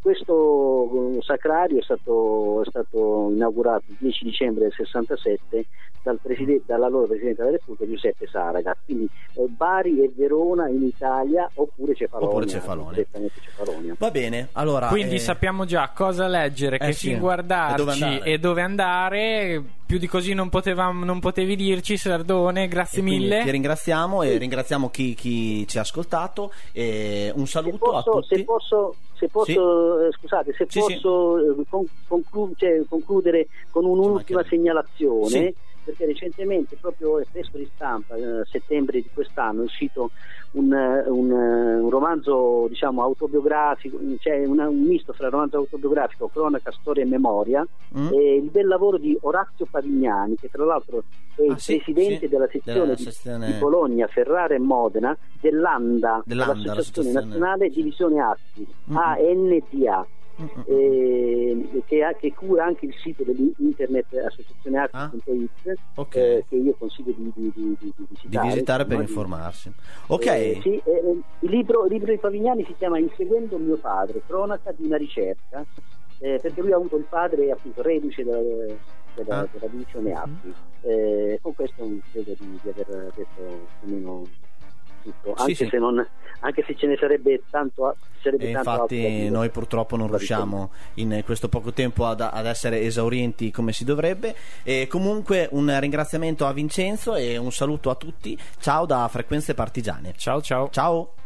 Questo sacrario è stato inaugurato il 10 dicembre del 67 dall'allora Presidente della Repubblica Giuseppe Saragat. Quindi Bari e Verona in Italia, oppure Cefalonia, Cefalonia. Va bene, allora, quindi sappiamo già cosa leggere, che film guardarci e dove andare. Più di così non potevi dirci, Sardone. Grazie mille. Ti ringraziamo e ringraziamo chi ci ha ascoltato. E un saluto a tutti. Se posso, scusate, concludere con un'ultima segnalazione. Sì. Perché recentemente, proprio è presso di stampa, a settembre di quest'anno, è uscito un romanzo, diciamo, autobiografico, cioè un misto fra romanzo autobiografico, cronaca, storia e memoria, e il bel lavoro di Orazio Pavignani, che tra l'altro è il presidente della sezione di Bologna, Ferrara e Modena dell'ANDA, l'Associazione Nazionale Divisione Acqui, ANDA. Che cura anche il sito dell'internet associazionearti.it, che io consiglio di visitare per informarsi. Il libro di Pavignani si chiama Inseguendo mio padre, cronaca di una ricerca, perché lui ha avuto il padre appunto reduce della divisione Acqui. Con questo credo di aver detto più o meno tutto, anche se ce ne sarebbe tanto, infatti noi purtroppo non riusciamo in questo poco tempo ad essere esaurienti come si dovrebbe. E comunque un ringraziamento a Vincenzo e un saluto a tutti. Ciao da Frequenze Partigiane. Ciao.